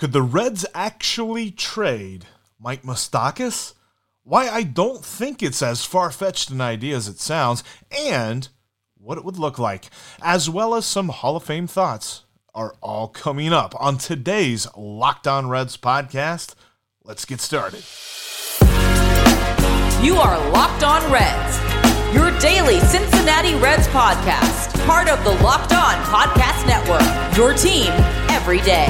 Could the Reds actually trade Mike Moustakas? Why, I don't think it's as far-fetched an idea as it sounds, and what it would look like, as well as some Hall of Fame thoughts, are all coming up on today's Locked On Reds podcast. Let's get started. You are Locked On Reds, your daily Cincinnati Reds podcast, part of the Locked On Podcast Network, your team every day.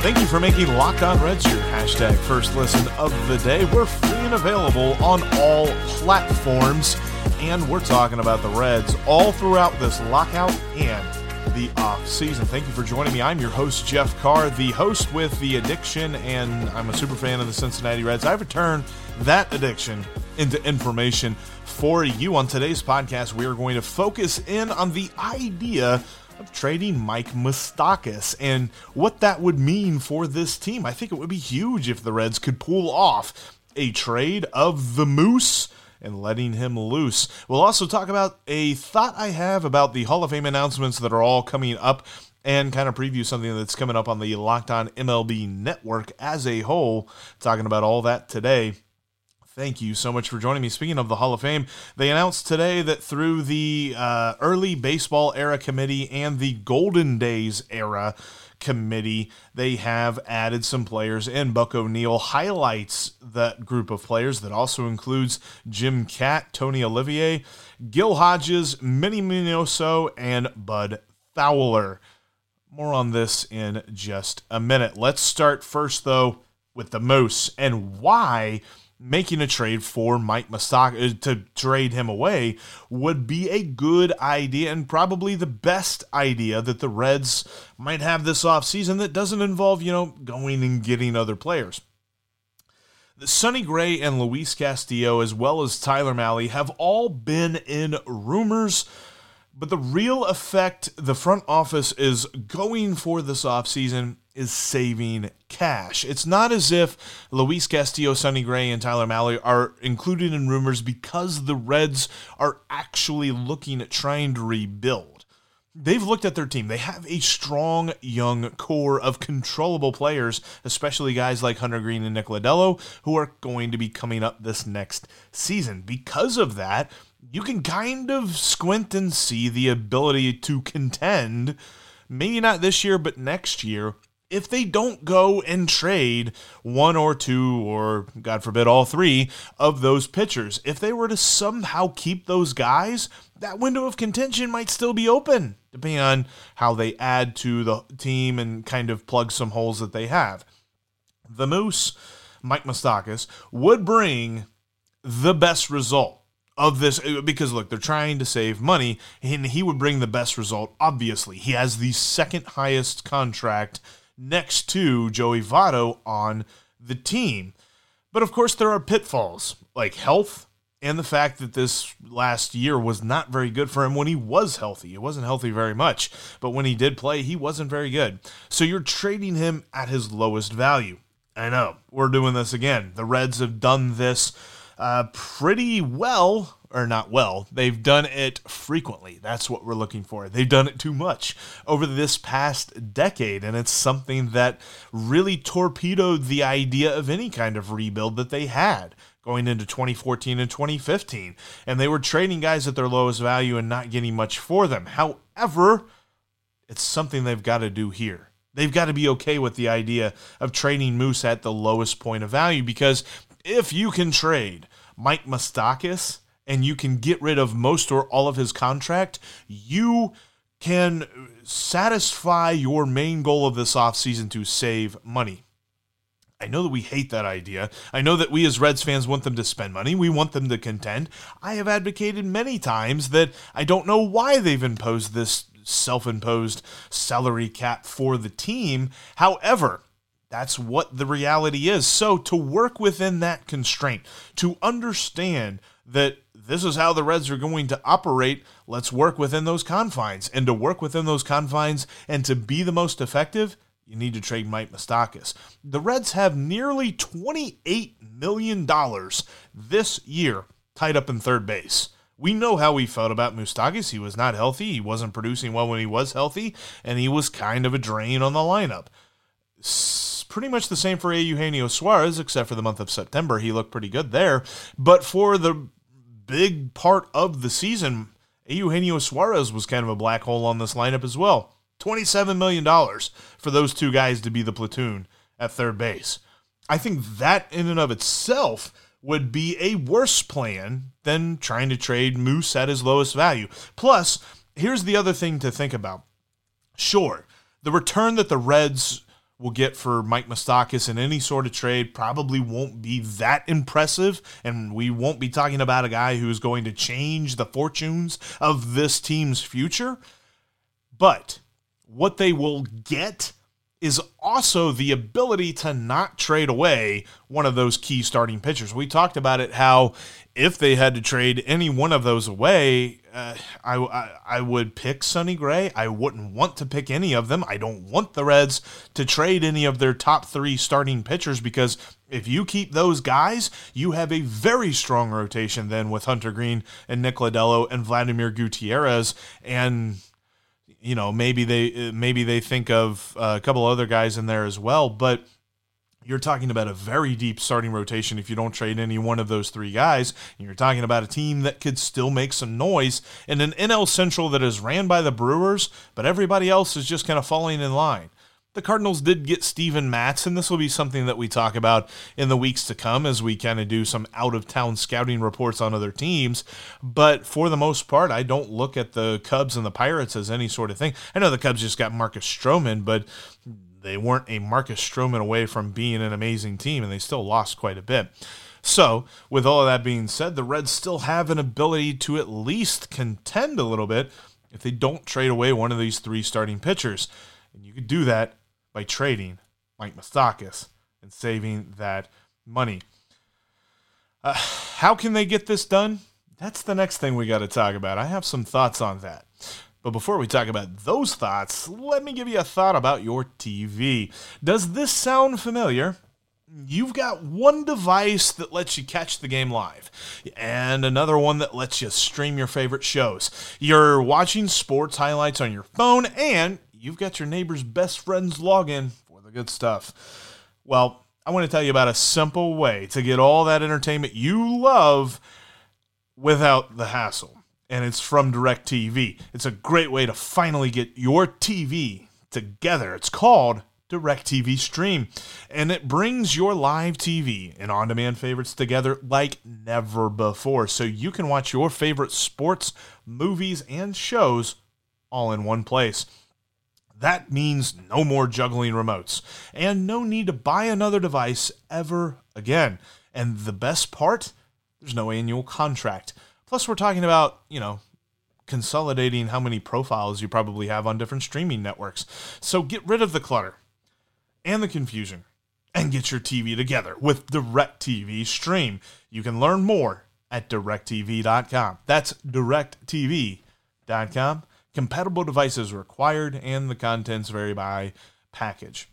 Thank you for making Locked On Reds your hashtag first listen of the day. We're free and available on all platforms, and we're talking about the Reds all throughout this lockout and the offseason. Thank you for joining me. I'm your host, Jeff Carr, the host with the addiction, and I'm a super fan of the Cincinnati Reds. I've returned that addiction into information for you. On today's podcast, we are going to focus in on the idea of trading Mike Moustakas and what that would mean for this team. I think it would be huge if the Reds could pull off a trade of the Moose and letting him loose. We'll also talk about a thought I have about the Hall of Fame announcements that are all coming up and kind of preview something that's coming up on the Locked On MLB Network as a whole. Talking about all that today. Thank you so much for joining me. Speaking of the Hall of Fame, they announced today that through the early baseball era committee and the Golden Days era committee, they have added some players in. Buck O'Neil highlights that group of players that also includes Jim Cat, Tony Olivier, Gil Hodges, Minnie Minoso, and Bud Fowler. More on this in just a minute. Let's start first, though, with the Moose and why making a trade for Mike Moustakas, to trade him away, would be a good idea and probably the best idea that the Reds might have this offseason that doesn't involve, going and getting other players. Sonny Gray and Luis Castillo, as well as Tyler Mahle, have all been in rumors, but the real effect the front office is going for this offseason is saving cash. It's not as if Luis Castillo, Sonny Gray, and Tyler Mahle are included in rumors because the Reds are actually looking at trying to rebuild. They've looked at their team. They have a strong young core of controllable players, especially guys like Hunter Greene and Nick Lodolo, who are going to be coming up this next season. Because of that, you can kind of squint and see the ability to contend, maybe not this year, but next year, if they don't go and trade one or two or, God forbid, all three of those pitchers. If they were to somehow keep those guys, that window of contention might still be open, depending on how they add to the team and kind of plug some holes that they have. The Moose, Mike Moustakas, would bring the best result of this, because look, they're trying to save money, and he would bring the best result, obviously. He has the second highest contract next to Joey Votto on the team. But of course there are pitfalls like health and the fact that this last year was not very good for him when he was healthy. He wasn't healthy very much, but when he did play, he wasn't very good. So you're trading him at his lowest value. I know, we're doing this again. The Reds have done this pretty well, or not well. They've done it frequently. That's what we're looking for. They've done it too much over this past decade, and it's something that really torpedoed the idea of any kind of rebuild that they had going into 2014 and 2015. And they were trading guys at their lowest value and not getting much for them. However, it's something they've got to do here. They've got to be okay with the idea of trading Moose at the lowest point of value, because if you can trade Mike Moustakas and you can get rid of most or all of his contract, you can satisfy your main goal of this offseason to save money. I know that we hate that idea. I know that we as Reds fans want them to spend money. We want them to contend. I have advocated many times that I don't know why they've imposed this self-imposed salary cap for the team. However, that's what the reality is. So to work within that constraint, to understand that this is how the Reds are going to operate, let's work within those confines. And to work within those confines and to be the most effective, you need to trade Mike Moustakas. The Reds have nearly $28 million this year tied up in third base, We know how we felt about Moustakas. He was not healthy. He wasn't producing well when he was healthy, and he was kind of a drain on the lineup. Pretty much the same for Eugenio Suarez, except for the month of September. He looked pretty good there. But for the big part of the season, Eugenio Suarez was kind of a black hole on this lineup as well. $27 million for those two guys to be the platoon at third base. I think that in and of itself would be a worse plan than trying to trade Moose at his lowest value. Plus, here's the other thing to think about. Sure, the return that the Reds will get for Mike Moustakas in any sort of trade probably won't be that impressive, and we won't be talking about a guy who is going to change the fortunes of this team's future. But what they will get is also the ability to not trade away one of those key starting pitchers. We talked about it, how if they had to trade any one of those away, I would pick Sonny Gray. I wouldn't want to pick any of them. I don't want the Reds to trade any of their top three starting pitchers, because if you keep those guys, you have a very strong rotation then with Hunter Greene and Nick Lodolo and Vladimir Gutierrez, and you know, maybe they think of a couple other guys in there as well, but you're talking about a very deep starting rotation if you don't trade any one of those three guys, and you're talking about a team that could still make some noise in an NL Central that is ran by the Brewers, but everybody else is just kind of falling in line. The Cardinals did get Steven Matz, and this will be something that we talk about in the weeks to come as we kind of do some out-of-town scouting reports on other teams. But for the most part, I don't look at the Cubs and the Pirates as any sort of thing. I know the Cubs just got Marcus Stroman, but they weren't a Marcus Stroman away from being an amazing team, and they still lost quite a bit. So, with all of that being said, the Reds still have an ability to at least contend a little bit if they don't trade away one of these three starting pitchers. And you could do that by trading Mike Moustakas and saving that money. How can they get this done? That's the next thing we got to talk about. I have some thoughts on that. But before we talk about those thoughts, let me give you a thought about your TV. Does this sound familiar? You've got one device that lets you catch the game live, and another one that lets you stream your favorite shows. You're watching sports highlights on your phone, and you've got your neighbor's best friend's login for the good stuff. Well, I want to tell you about a simple way to get all that entertainment you love without the hassle. And it's from DirecTV. It's a great way to finally get your TV together. It's called DirecTV Stream, and it brings your live TV and on-demand favorites together like never before. So you can watch your favorite sports, movies, and shows all in one place. That means no more juggling remotes and no need to buy another device ever again. And the best part, there's no annual contract. Plus, we're talking about, consolidating how many profiles you probably have on different streaming networks. So get rid of the clutter and the confusion and get your TV together with DirecTV Stream. You can learn more at DirecTV.com. That's DirecTV.com. Compatible devices required, and the contents vary by package.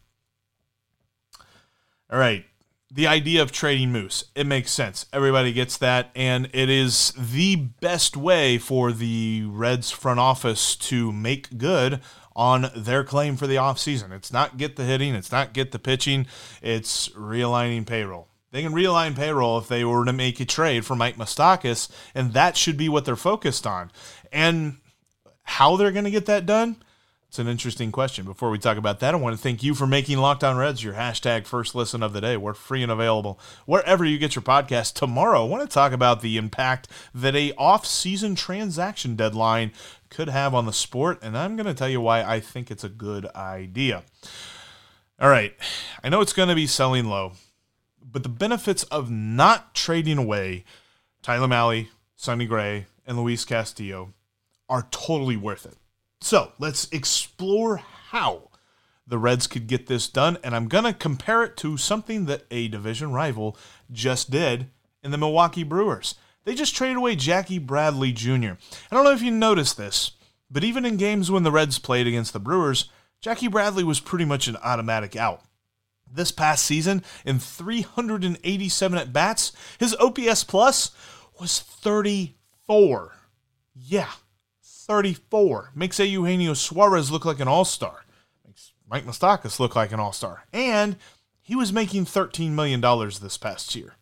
All right. The idea of trading Moose, it makes sense. Everybody gets that, and it is the best way for the Reds front office to make good on their claim for the offseason. It's not get the hitting. It's not get the pitching. It's realigning payroll. They can realign payroll if they were to make a trade for Mike Moustakas, and that should be what they're focused on. And how they're going to get that done? It's an interesting question. Before we talk about that, I want to thank you for making Locked On Reds your hashtag first listen of the day. We're free and available wherever you get your podcast. Tomorrow, I want to talk about the impact that a off-season transaction deadline could have on the sport, and I'm going to tell you why I think it's a good idea. All right, I know it's going to be selling low, but the benefits of not trading away Tyler Mahle, Sonny Gray, and Luis Castillo are totally worth it. So let's explore how the Reds could get this done, and I'm going to compare it to something that a division rival just did in the Milwaukee Brewers. They just traded away Jackie Bradley Jr. I don't know if you noticed this, but even in games when the Reds played against the Brewers, Jackie Bradley was pretty much an automatic out. This past season, in 387 at-bats, his OPS plus was 35. 34. Yeah, 34. Makes Eugenio Suarez look like an all-star. Makes Mike Moustakas look like an all-star. And he was making $13 million this past year.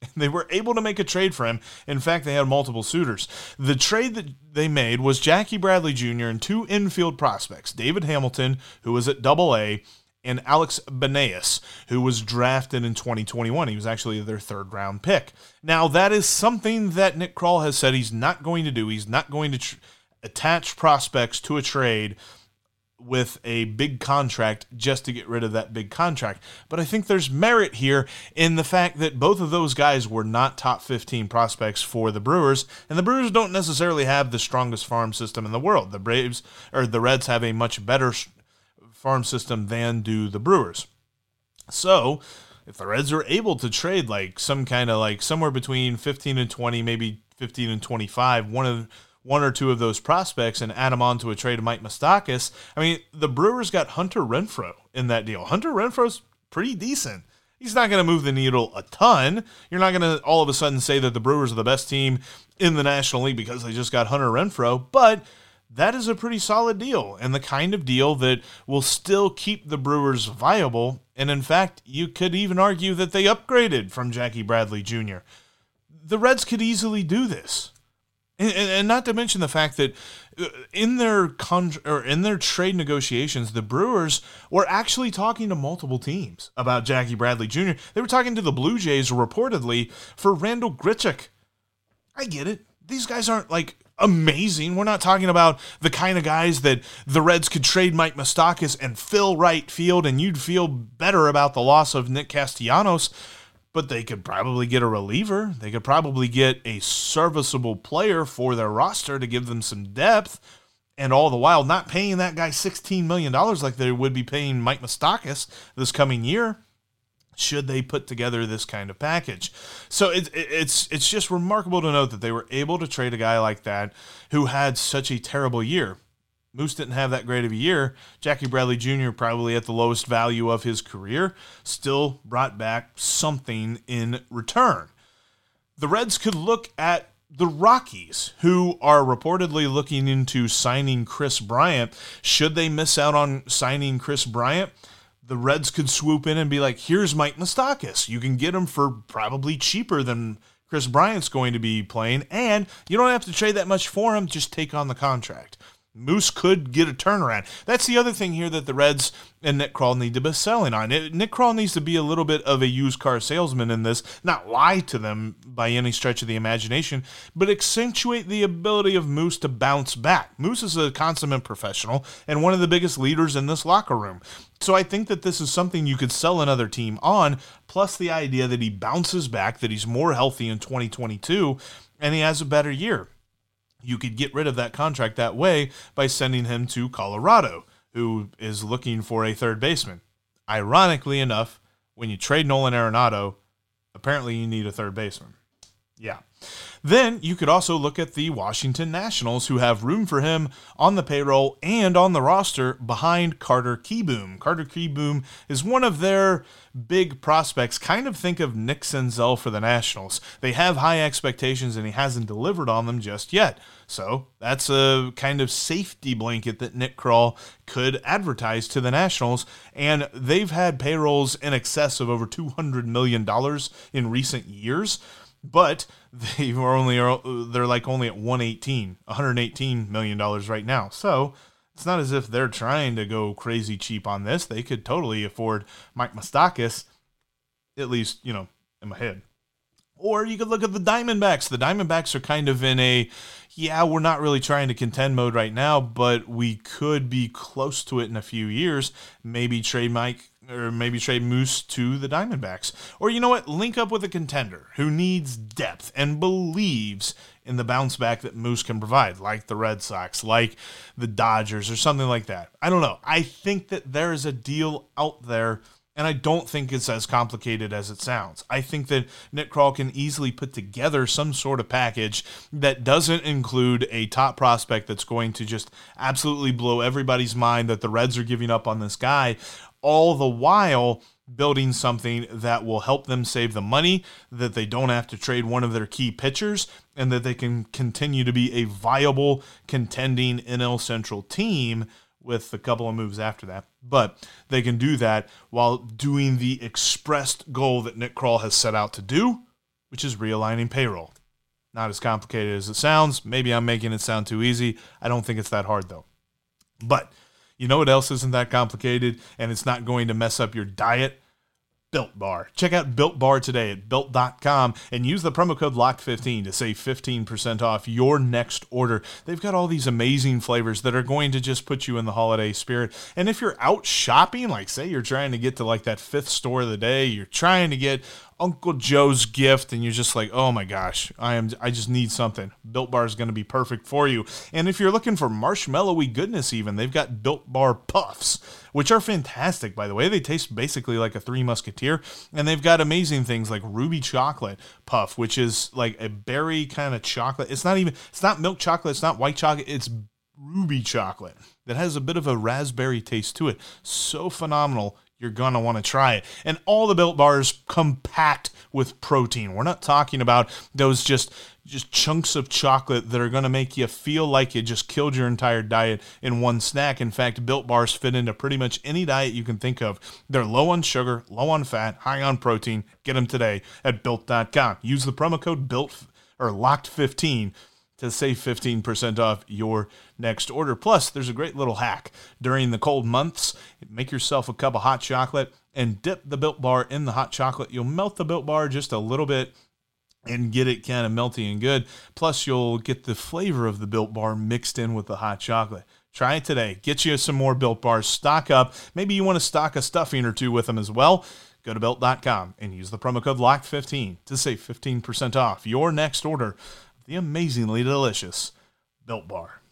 And they were able to make a trade for him. In fact, they had multiple suitors. The trade that they made was Jackie Bradley Jr. and two infield prospects, David Hamilton, who was at AA, and Alex Benais, who was drafted in 2021. He was actually their third-round pick. Now, that is something that Nick Krall has said he's not going to do. He's not going to attach prospects to a trade with a big contract just to get rid of that big contract. But I think there's merit here in the fact that both of those guys were not top 15 prospects for the Brewers, and the Brewers don't necessarily have the strongest farm system in the world. The Reds have a much better farm system than do the Brewers. So if the Reds are able to trade somewhere between 15 and 20, maybe 15 and 25, one or two of those prospects and add them on to a trade of Mike Moustakas. I mean, the Brewers got Hunter Renfroe in that deal. Hunter Renfroe's pretty decent. He's not going to move the needle a ton. You're not going to all of a sudden say that the Brewers are the best team in the National League because they just got Hunter Renfroe, but that is a pretty solid deal and the kind of deal that will still keep the Brewers viable. And in fact, you could even argue that they upgraded from Jackie Bradley Jr. The Reds could easily do this. And not to mention the fact that in their trade negotiations, the Brewers were actually talking to multiple teams about Jackie Bradley Jr. They were talking to the Blue Jays reportedly for Randall Grichuk. I get it. These guys aren't amazing. We're not talking about the kind of guys that the Reds could trade Mike Moustakas and fill right field, and you'd feel better about the loss of Nick Castellanos. But they could probably get a reliever. They could probably get a serviceable player for their roster to give them some depth, and all the while not paying that guy $16 million like they would be paying Mike Moustakas this coming year should they put together this kind of package. So it's just remarkable to note that they were able to trade a guy like that who had such a terrible year. Moose didn't have that great of a year. Jackie Bradley Jr. probably at the lowest value of his career, still brought back something in return. The Reds could look at the Rockies, who are reportedly looking into signing Kris Bryant. Should they miss out on signing Kris Bryant, the Reds could swoop in and be like, here's Mike Moustakas. You can get him for probably cheaper than Kris Bryant's going to be playing, and you don't have to trade that much for him. Just take on the contract. Moose could get a turnaround. That's the other thing here that the Reds and Nick Krall need to be selling on. Nick Krall needs to be a little bit of a used car salesman in this, not lie to them by any stretch of the imagination, but accentuate the ability of Moose to bounce back. Moose is a consummate professional and one of the biggest leaders in this locker room. So I think that this is something you could sell another team on, plus the idea that he bounces back, that he's more healthy in 2022, and he has a better year. You could get rid of that contract that way by sending him to Colorado, who is looking for a third baseman. Ironically enough, when you trade Nolan Arenado, apparently you need a third baseman. Yeah. Then you could also look at the Washington Nationals, who have room for him on the payroll and on the roster behind Carter Kieboom. Carter Kieboom is one of their big prospects. Kind of think of Nick Senzel for the Nationals. They have high expectations, and he hasn't delivered on them just yet. So that's a kind of safety blanket that Nick Krall could advertise to the Nationals, and they've had payrolls in excess of over $200 million in recent years. But they're only at $118 million right now. So it's not as if they're trying to go crazy cheap on this. They could totally afford Mike Moustakas, at least, in my head. Or you could look at the Diamondbacks. The Diamondbacks are kind of in we're not really trying to contend mode right now, but we could be close to it in a few years. Maybe trade Moose to the Diamondbacks. Or you know what? Link up with a contender who needs depth and believes in the bounce back that Moose can provide, like the Red Sox, like the Dodgers, or something like that. I don't know. I think that there is a deal out there, and I don't think it's as complicated as it sounds. I think that Nick Krall can easily put together some sort of package that doesn't include a top prospect that's going to just absolutely blow everybody's mind that the Reds are giving up on this guy. all the while building something that will help them save the money, that they don't have to trade one of their key pitchers, and that they can continue to be a viable, contending NL Central team with a couple of moves after that. But they can do that while doing the expressed goal that Nick Krall has set out to do, which is realigning payroll. Not as complicated as it sounds. Maybe I'm making it sound too easy. I don't think it's that hard, though. But you know what else isn't that complicated, and it's not going to mess up your diet? Built Bar. Check out Built Bar today at Built.com and use the promo code LOCKED15 to save 15% off your next order. They've got all these amazing flavors that are going to just put you in the holiday spirit. And if you're out shopping, like say you're trying to get to like that fifth store of the day, you're trying to get Uncle Joe's gift, and you're just like, oh my gosh, I just need something. Built Bar is going to be perfect for you. And if you're looking for marshmallowy goodness even, they've got Built Bar Puffs, which are fantastic, by the way. They taste basically like a Three Musketeer, and they've got amazing things like Ruby Chocolate Puff, which is like a berry kind of chocolate. It's not milk chocolate, it's not white chocolate, it's ruby chocolate that has a bit of a raspberry taste to it. So phenomenal. You're going to want to try it. And all the Built Bars come packed with protein. We're not talking about those just chunks of chocolate that are going to make you feel like you just killed your entire diet in one snack. In fact, Built Bars fit into pretty much any diet you can think of. They're low on sugar, low on fat, high on protein. Get them today at Built.com. Use the promo code BUILT or LOCKED15 to save 15% off your next order. Plus, there's a great little hack. During the cold months, make yourself a cup of hot chocolate and dip the Built Bar in the hot chocolate. You'll melt the Built Bar just a little bit and get it kind of melty and good. Plus, you'll get the flavor of the Built Bar mixed in with the hot chocolate. Try it today. Get you some more Built Bars. Stock up. Maybe you want to stock a stuffing or two with them as well. Go to Built.com and use the promo code LOCKED15 to save 15% off your next order. The amazingly delicious Built Bar.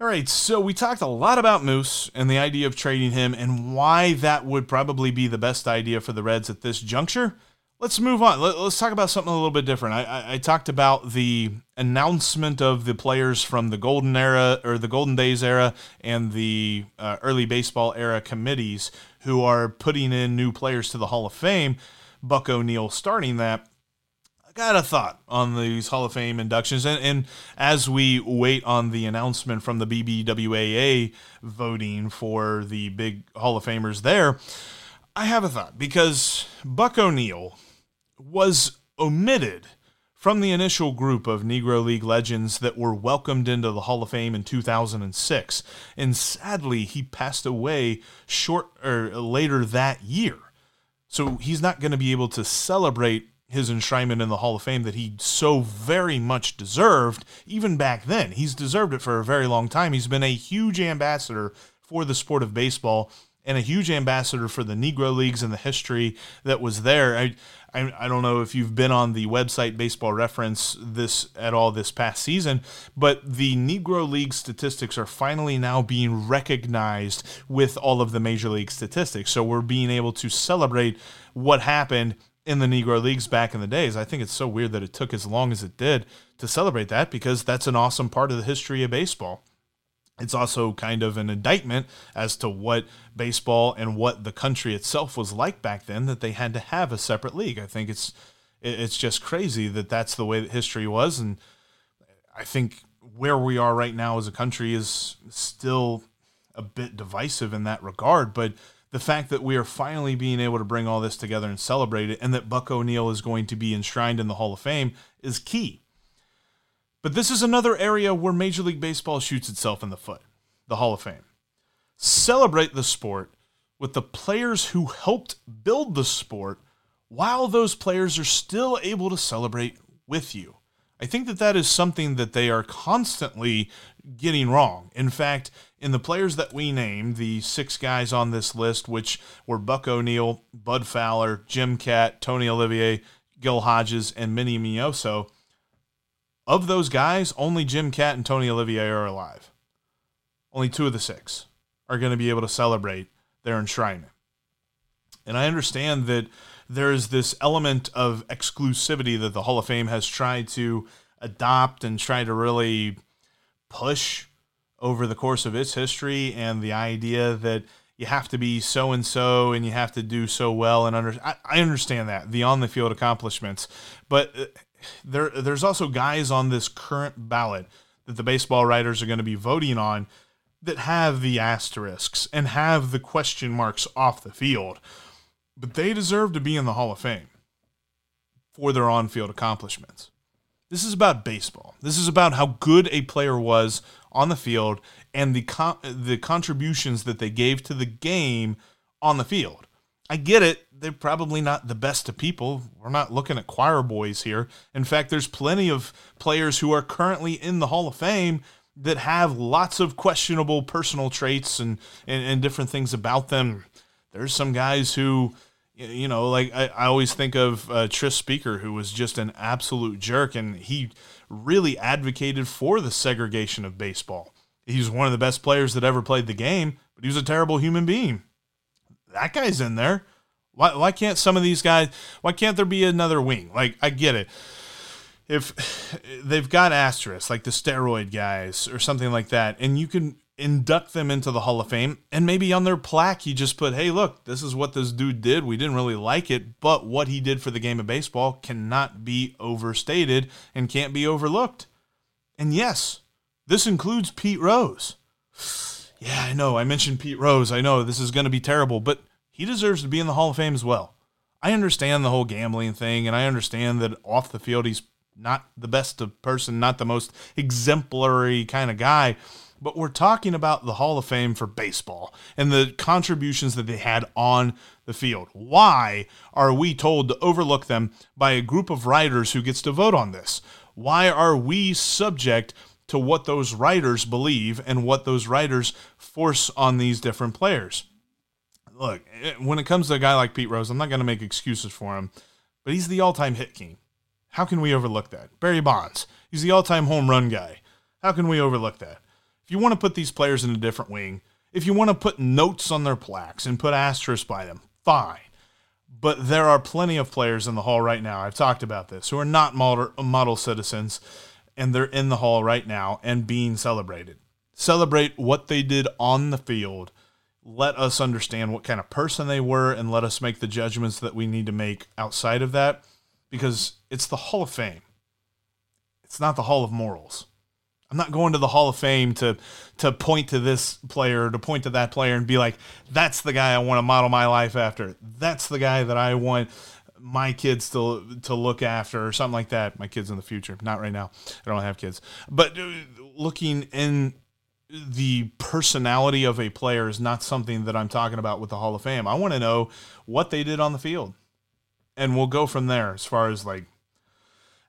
All right, so we talked a lot about Moose and the idea of trading him and why that would probably be the best idea for the Reds at this juncture. Let's move on. Let's talk about something a little bit different. I talked about the announcement of the players from the Golden Era or the Golden Days era and the early baseball era committees who are putting in new players to the Hall of Fame. Buck O'Neil starting that. Got a thought on these Hall of Fame inductions, and as we wait on the announcement from the BBWAA voting for the big Hall of Famers there, I have a thought, because Buck O'Neil was omitted from the initial group of Negro League legends that were welcomed into the Hall of Fame in 2006, and sadly he passed away later that year, so he's not going to be able to celebrate his enshrinement in the Hall of Fame that he so very much deserved, even back then. He's deserved it for a very long time. He's been a huge ambassador for the sport of baseball and a huge ambassador for the Negro Leagues and the history that was there. I don't know if you've been on the website Baseball Reference this past season, but the Negro League statistics are finally now being recognized with all of the Major League statistics. So we're being able to celebrate what happened in the Negro Leagues back in the days. I think it's so weird that it took as long as it did to celebrate that, because that's an awesome part of the history of baseball. It's also kind of an indictment as to what baseball and what the country itself was like back then, that they had to have a separate league. I think it's just crazy that that's the way that history was, and I think where we are right now as a country is still a bit divisive in that regard, but the fact that we are finally being able to bring all this together and celebrate it, and that Buck O'Neil is going to be enshrined in the Hall of Fame, is key. But this is another area where Major League Baseball shoots itself in the foot, the Hall of Fame. Celebrate the sport with the players who helped build the sport while those players are still able to celebrate with you. I think that is something that they are constantly getting wrong. In fact, in the players that we named, the six guys on this list, which were Buck O'Neil, Bud Fowler, Jim Cat, Tony Olivier, Gil Hodges, and Minnie Minoso, of those guys, only Jim Cat and Tony Olivier are alive. Only two of the six are going to be able to celebrate their enshrinement. And I understand that there is this element of exclusivity that the Hall of Fame has tried to adopt and try to really push over the course of its history, and the idea that you have to be so-and-so and you have to do so well. And I understand that, the on-the-field accomplishments. But there's also guys on this current ballot that the baseball writers are going to be voting on that have the asterisks and have the question marks off the field. But they deserve to be in the Hall of Fame for their on-field accomplishments. This is about baseball. This is about how good a player was on the field and the contributions that they gave to the game on the field. I get it. They're probably not the best of people. We're not looking at choir boys here. In fact, there's plenty of players who are currently in the Hall of Fame that have lots of questionable personal traits and different things about them. There's some guys who, you know, like I always think of Tris Speaker, who was just an absolute jerk, and he really advocated for the segregation of baseball. He was one of the best players that ever played the game, but he was a terrible human being. That guy's in there. Why can't some of these guys, why can't there be another wing? Like, I get it. If they've got asterisks, like the steroid guys or something like that, and you can induct them into the Hall of Fame, and maybe on their plaque you just put, hey, look, this is what this dude did. We didn't really like it, but what he did for the game of baseball cannot be overstated and can't be overlooked. And yes, this includes Pete Rose. Yeah, I know. I mentioned Pete Rose. I know this is going to be terrible, but he deserves to be in the Hall of Fame as well. I understand the whole gambling thing, and I understand that off the field he's not the best of person, not the most exemplary kind of guy, but we're talking about the Hall of Fame for baseball and the contributions that they had on the field. Why are we told to overlook them by a group of writers who gets to vote on this? Why are we subject to what those writers believe and what those writers force on these different players? Look, when it comes to a guy like Pete Rose, I'm not going to make excuses for him, but he's the all-time hit king. How can we overlook that? Barry Bonds, he's the all-time home run guy. How can we overlook that? If you want to put these players in a different wing, if you want to put notes on their plaques and put asterisks by them, fine. But there are plenty of players in the Hall right now, I've talked about this, who are not model citizens, and they're in the Hall right now and being celebrated. Celebrate what they did on the field. Let us understand what kind of person they were, and let us make the judgments that we need to make outside of that, because it's the Hall of Fame. It's not the Hall of Morals. I'm not going to the Hall of Fame to point to this player, to point to that player and be like, that's the guy I want to model my life after. That's the guy that I want my kids to look after, or something like that. My kids in the future, not right now. I don't have kids. But looking in the personality of a player is not something that I'm talking about with the Hall of Fame. I want to know what they did on the field. And we'll go from there as far as like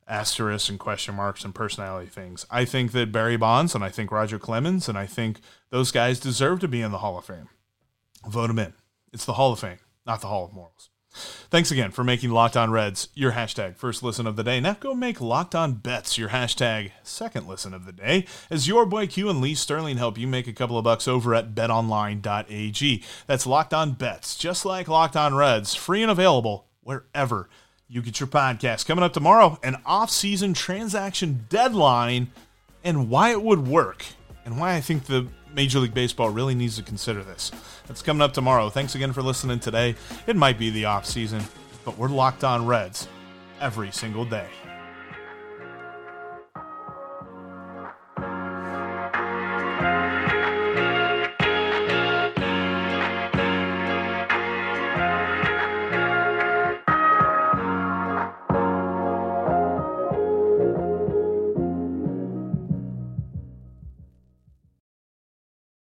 asterisks and question marks and personality things. I think that Barry Bonds and I think Roger Clemens and I think those guys deserve to be in the Hall of Fame. Vote them in. It's the Hall of Fame, not the Hall of Morals. Thanks again for making Locked On Reds your hashtag first listen of the day. Now go make Locked On Bets your hashtag second listen of the day, as your boy Q and Lee Sterling help you make a couple of bucks over at betonline.ag. That's Locked On Bets, just like Locked On Reds, free and available wherever you get your podcast. Coming up tomorrow, an off-season transaction deadline and why it would work and why I think the Major League Baseball really needs to consider this. That's coming up tomorrow. Thanks again for listening today. It might be the off-season, but we're Locked On Reds every single day.